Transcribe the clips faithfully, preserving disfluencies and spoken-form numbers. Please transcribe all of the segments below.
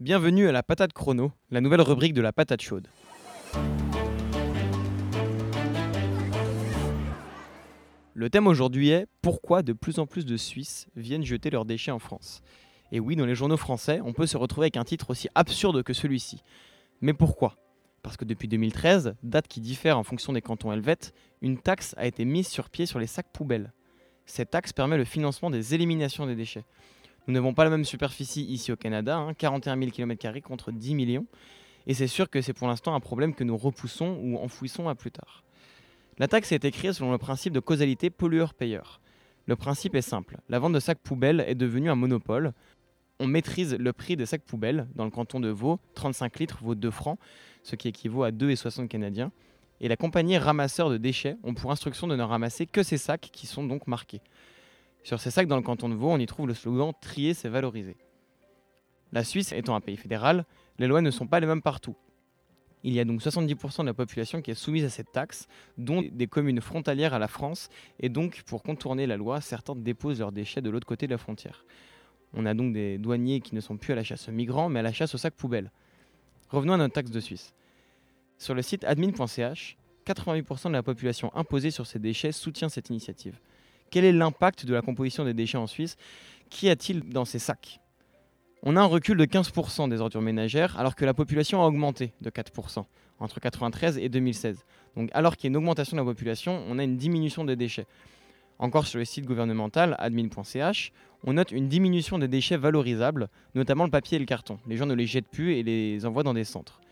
Bienvenue à La Patate Chrono, la nouvelle rubrique de La Patate chaude. Le thème aujourd'hui est « Pourquoi de plus en plus de Suisses viennent jeter leurs déchets en France ?» Et oui, dans les journaux français, on peut se retrouver avec un titre aussi absurde que celui-ci. Mais pourquoi ? Parce que depuis deux mille treize, date qui diffère en fonction des cantons helvètes, une taxe a été mise sur pied sur les sacs poubelles. Cette taxe permet le financement des éliminations des déchets. Nous n'avons pas la même superficie ici au Canada, hein, quarante et un mille kilomètres carrés contre dix millions, et c'est sûr que c'est pour l'instant un problème que nous repoussons ou enfouissons à plus tard. La taxe a été créée selon le principe de causalité pollueur-payeur. Le principe est simple, la vente de sacs poubelles est devenue un monopole. On maîtrise le prix des sacs poubelles. Dans le canton de Vaud, trente-cinq litres vaut deux francs, ce qui équivaut à deux euros soixante canadiens, et la compagnie ramasseur de déchets ont pour instruction de ne ramasser que ces sacs qui sont donc marqués. Sur ces sacs dans le canton de Vaud, on y trouve le slogan « Trier, c'est valoriser ». La Suisse étant un pays fédéral, les lois ne sont pas les mêmes partout. Il y a donc soixante-dix pour cent de la population qui est soumise à cette taxe, dont des communes frontalières à la France, et donc pour contourner la loi, certains déposent leurs déchets de l'autre côté de la frontière. On a donc des douaniers qui ne sont plus à la chasse aux migrants, mais à la chasse aux sacs poubelles. Revenons à notre taxe de Suisse. Sur le site admin point c h, quatre-vingt-huit pour cent de la population imposée sur ces déchets soutient cette initiative. Quel est l'impact de la composition des déchets en Suisse ? Qu'y a-t-il dans ces sacs ? On a un recul de quinze pour cent des ordures ménagères, alors que la population a augmenté de quatre pour cent entre mille neuf cent quatre-vingt-treize et deux mille seize. Donc, alors qu'il y a une augmentation de la population, on a une diminution des déchets. Encore sur le site gouvernemental admin point c h, on note une diminution des déchets valorisables, notamment le papier et le carton. Les gens ne les jettent plus et les envoient dans des centres.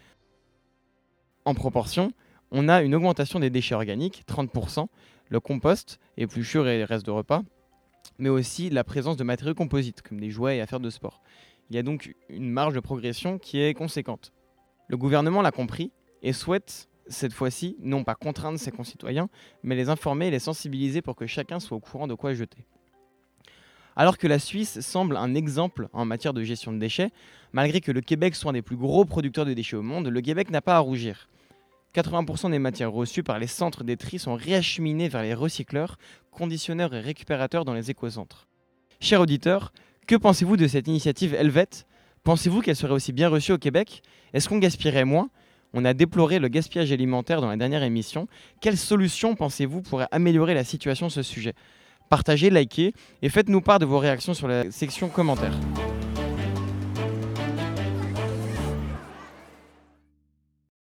En proportion, on a une augmentation des déchets organiques, trente pour cent, le compost, épluchures et les restes de repas, mais aussi la présence de matériaux composites, comme des jouets et affaires de sport. Il y a donc une marge de progression qui est conséquente. Le gouvernement l'a compris et souhaite, cette fois-ci, non pas contraindre ses concitoyens, mais les informer et les sensibiliser pour que chacun soit au courant de quoi jeter. Alors que la Suisse semble un exemple en matière de gestion de déchets, malgré que le Québec soit un des plus gros producteurs de déchets au monde, le Québec n'a pas à rougir. quatre-vingts pour cent des matières reçues par les centres des tri sont réacheminées vers les recycleurs, conditionneurs et récupérateurs dans les éco-centres. Chers auditeurs, que pensez-vous de cette initiative helvète ? Pensez-vous qu'elle serait aussi bien reçue au Québec ? Est-ce qu'on gaspillerait moins ? On a déploré le gaspillage alimentaire dans la dernière émission. Quelles solutions pensez-vous pourraient améliorer la situation sur ce sujet ? Partagez, likez et faites-nous part de vos réactions sur la section commentaires.